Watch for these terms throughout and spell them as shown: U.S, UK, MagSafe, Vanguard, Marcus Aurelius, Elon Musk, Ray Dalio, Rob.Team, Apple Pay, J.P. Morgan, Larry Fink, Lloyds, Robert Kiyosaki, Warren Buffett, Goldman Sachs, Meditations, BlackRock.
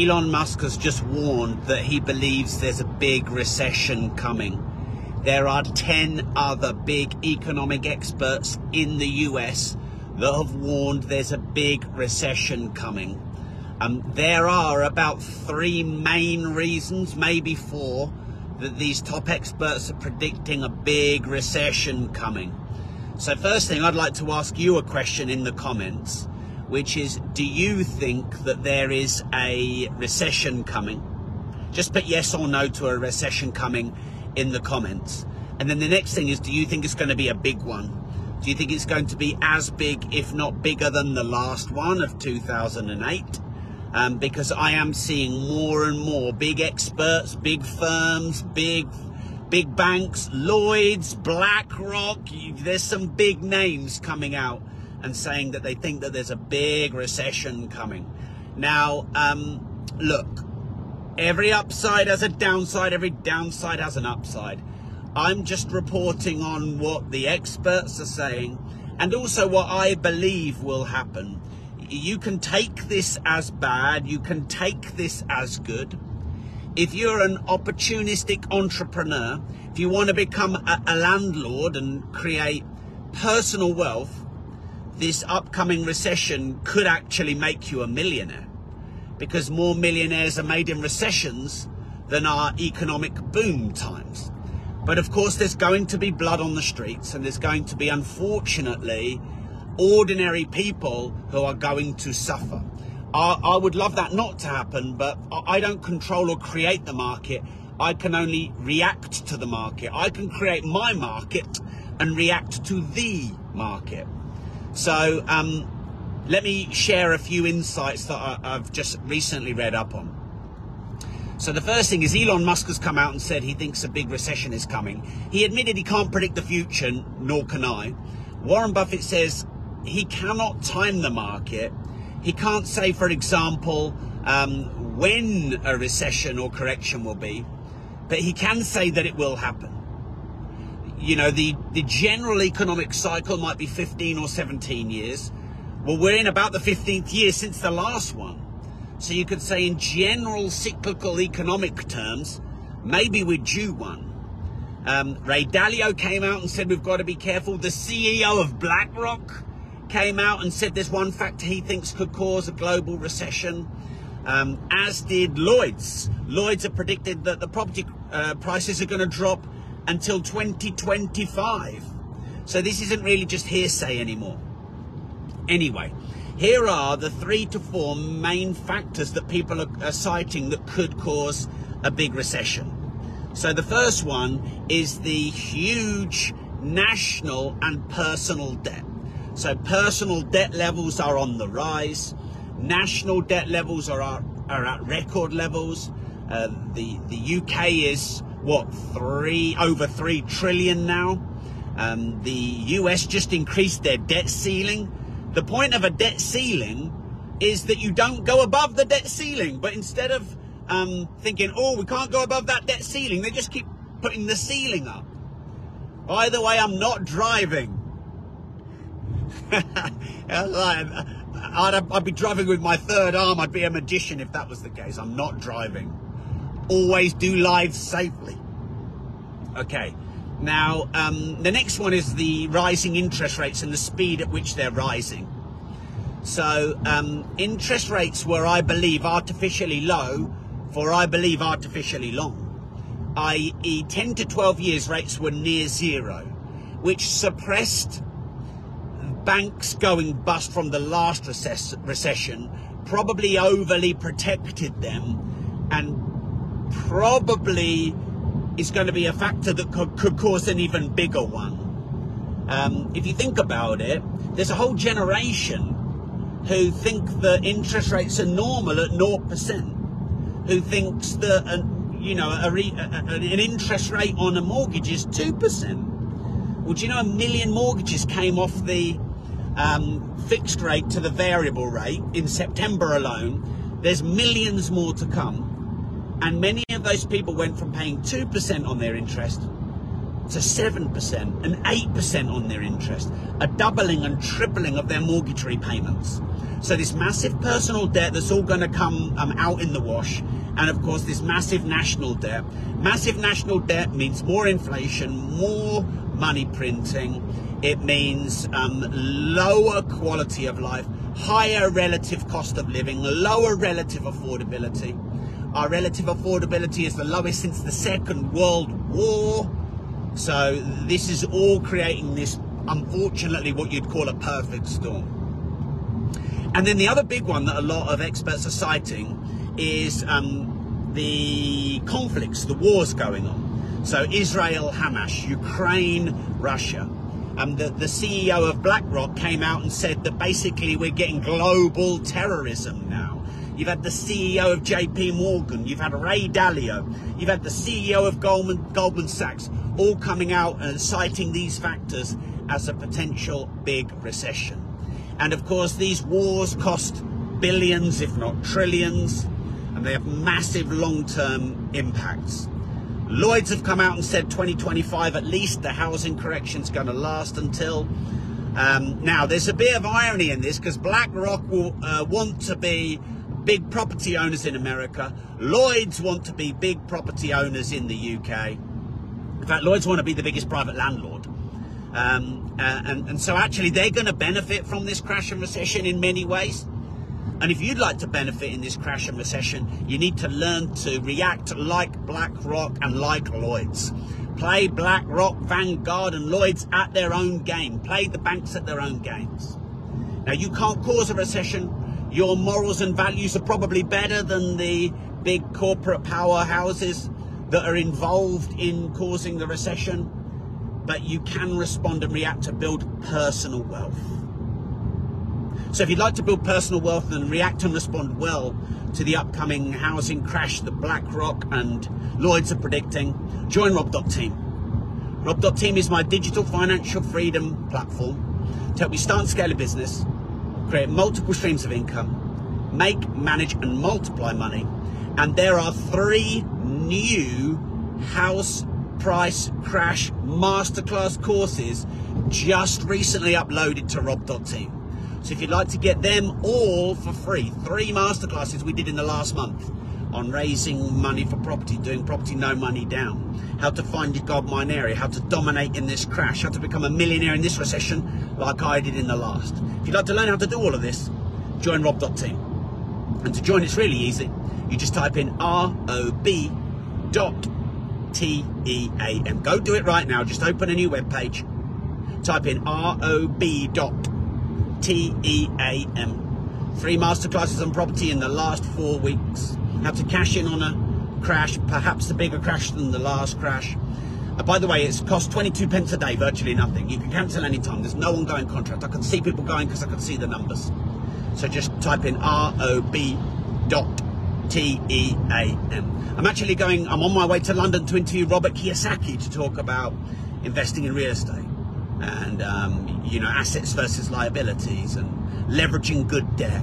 Elon Musk has just warned that he believes there's a big recession coming. There are 10 other big economic experts in the US that have warned there's a big recession coming. There are about 3 main reasons, maybe 4, that these top experts are predicting a big recession coming. So first thing, I'd like to ask you a question in the comments, which is, do you think that there is a recession coming? Just put yes or no to a recession coming in the comments. And then the next thing is, do you think it's going to be a big one? Do you think it's going to be as big, if not bigger than the last one of 2008? Because I am seeing more and more big experts, big firms, big banks, Lloyds, BlackRock, there's some big names coming out and saying that they think that there's a big recession coming. Now, look, every upside has a downside, every downside has an upside. I'm just reporting on what the experts are saying and also what I believe will happen. You can take this as bad, you can take this as good. If you're an opportunistic entrepreneur, if you want to become a landlord and create personal wealth, this upcoming recession could actually make you a millionaire, because more millionaires are made in recessions than our economic boom times. But of course, there's going to be blood on the streets, and there's going to be, unfortunately, ordinary people who are going to suffer. I would love that not to happen, but I don't control or create the market. I can only react to the market. I can create my market and react to the market. So let me share a few insights that I've just recently read up on. So the first thing is, Elon Musk has come out and said he thinks a big recession is coming. He admitted he can't predict the future, nor can I. Warren Buffett says he cannot time the market. He can't say, for example, when a recession or correction will be, but he can say that it will happen. You know, the general economic cycle might be 15 or 17 years. Well, we're in about the 15th year since the last one. So you could say in general cyclical economic terms, maybe we're due one. Ray Dalio came out and said we've got to be careful. The CEO of BlackRock came out and said there's one factor he thinks could cause a global recession, as did Lloyds. Lloyds have predicted that the property prices are going to drop until 2025. So this isn't really just hearsay anymore. Anyway, here are the 3 to 4 main factors that people are citing that could cause a big recession. So the first one is the huge national and personal debt. So personal debt levels are on the rise. National debt levels are at record levels. The UK is what, over 3 trillion now. The US just increased their debt ceiling. The point of a debt ceiling is that you don't go above the debt ceiling, but instead of thinking, oh, we can't go above that debt ceiling, they just keep putting the ceiling up. By the way, I'm not driving. I'd be driving with my third arm. I'd be a magician if that was the case. I'm not driving. Always do live safely. Okay. Now, the next one is the rising interest rates and the speed at which they're rising. So interest rates were, I believe, artificially low for, I believe, artificially long, i.e. 10 to 12 years rates were near zero, which suppressed banks going bust from the last recession, probably overly protected them, and probably is going to be a factor that could cause an even bigger one. If you think about it, there's a whole generation who think that interest rates are normal at 0%. Who thinks that an interest rate on a mortgage is 2%? Well, do you know 1 million mortgages came off the fixed rate to the variable rate in September alone? There's millions more to come, and many of those people went from paying 2% on their interest to 7% and 8% on their interest, a doubling and tripling of their mortgage repayments. So this massive personal debt that's all going to come out in the wash, and of course this massive national debt. Massive national debt means more inflation, more money printing. It means lower quality of life, higher relative cost of living, lower relative affordability. Our relative affordability is the lowest since the Second World War. So this is all creating this, unfortunately, what you'd call a perfect storm. And then the other big one that a lot of experts are citing is the conflicts, the wars going on. So Israel, Hamas, Ukraine, Russia. The CEO of BlackRock came out and said that basically we're getting global terrorism now. You've had the CEO of J.P. Morgan, you've had Ray Dalio, you've had the CEO of Goldman Sachs, all coming out and citing these factors as a potential big recession. And of course, these wars cost billions, if not trillions, and they have massive long-term impacts. Lloyds have come out and said 2025, at least the housing correction's going to last until. Now, there's a bit of irony in this, because BlackRock will want to be big property owners in America. Lloyds want to be big property owners in the UK. In fact, Lloyds want to be the biggest private landlord. And so actually they're going to benefit from this crash and recession in many ways. And if you'd like to benefit in this crash and recession, you need to learn to react like BlackRock and like Lloyds. Play BlackRock, Vanguard and Lloyds at their own game. Play the banks at their own games. Now, you can't cause a recession. Your morals and values are probably better than the big corporate powerhouses that are involved in causing the recession. But you can respond and react to build personal wealth. So if you'd like to build personal wealth, then react and respond well to the upcoming housing crash that BlackRock and Lloyds are predicting, join Rob.Team. Rob.Team is my digital financial freedom platform to help you start and scale a business, create multiple streams of income, make, manage and multiply money. And there are 3 new house price crash masterclass courses just recently uploaded to Rob.Team. So if you'd like to get them all for free, 3 masterclasses we did in the last month on raising money for property, doing property no money down, how to find your goldmine area, how to dominate in this crash, how to become a millionaire in this recession like I did in the last. If you'd like to learn how to do all of this, join Rob.Team. And to join, it's really easy. You just type in rob.team. Go do it right now. Just open a new web page. Type in rob.team. 3 masterclasses on property in the last 4 weeks. How to cash in on a crash, perhaps a bigger crash than the last crash. By the way, it's cost 22p a day, virtually nothing. You can cancel any time. There's no ongoing contract. I can see people going because I can see the numbers. So just type in rob.team. I'm actually going, I'm on my way to London to interview Robert Kiyosaki to talk about investing in real estate and, you know, assets versus liabilities and leveraging good debt.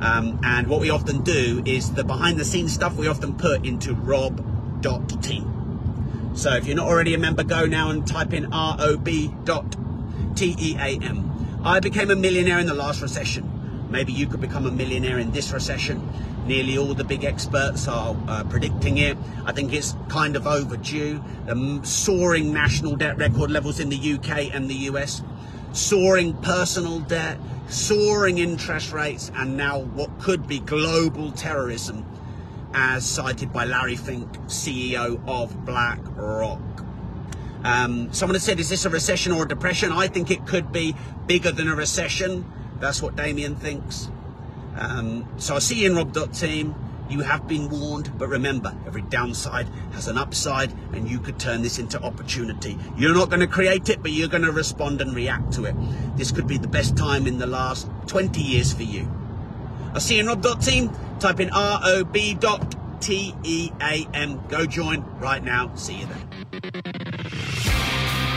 And what we often do is the behind the scenes stuff we often put into Rob.Team. So if you're not already a member, go now and type in rob.team. I became a millionaire in the last recession. Maybe you could become a millionaire in this recession. Nearly all the big experts are predicting it. I think it's kind of overdue. The soaring national debt, record levels in the UK and the US, soaring personal debt, soaring interest rates, and now what could be global terrorism, as cited by Larry Fink, CEO of BlackRock. Someone has said, is this a recession or a depression? I think it could be bigger than a recession. That's what Damien thinks. So I'll see you in Rob.Team. You have been warned, but remember, every downside has an upside, and you could turn this into opportunity. You're not going to create it, but you're going to respond and react to it. This could be the best time in the last 20 years for you. I'll see you in Rob.Team. Type in rob.team. Go join right now. See you there.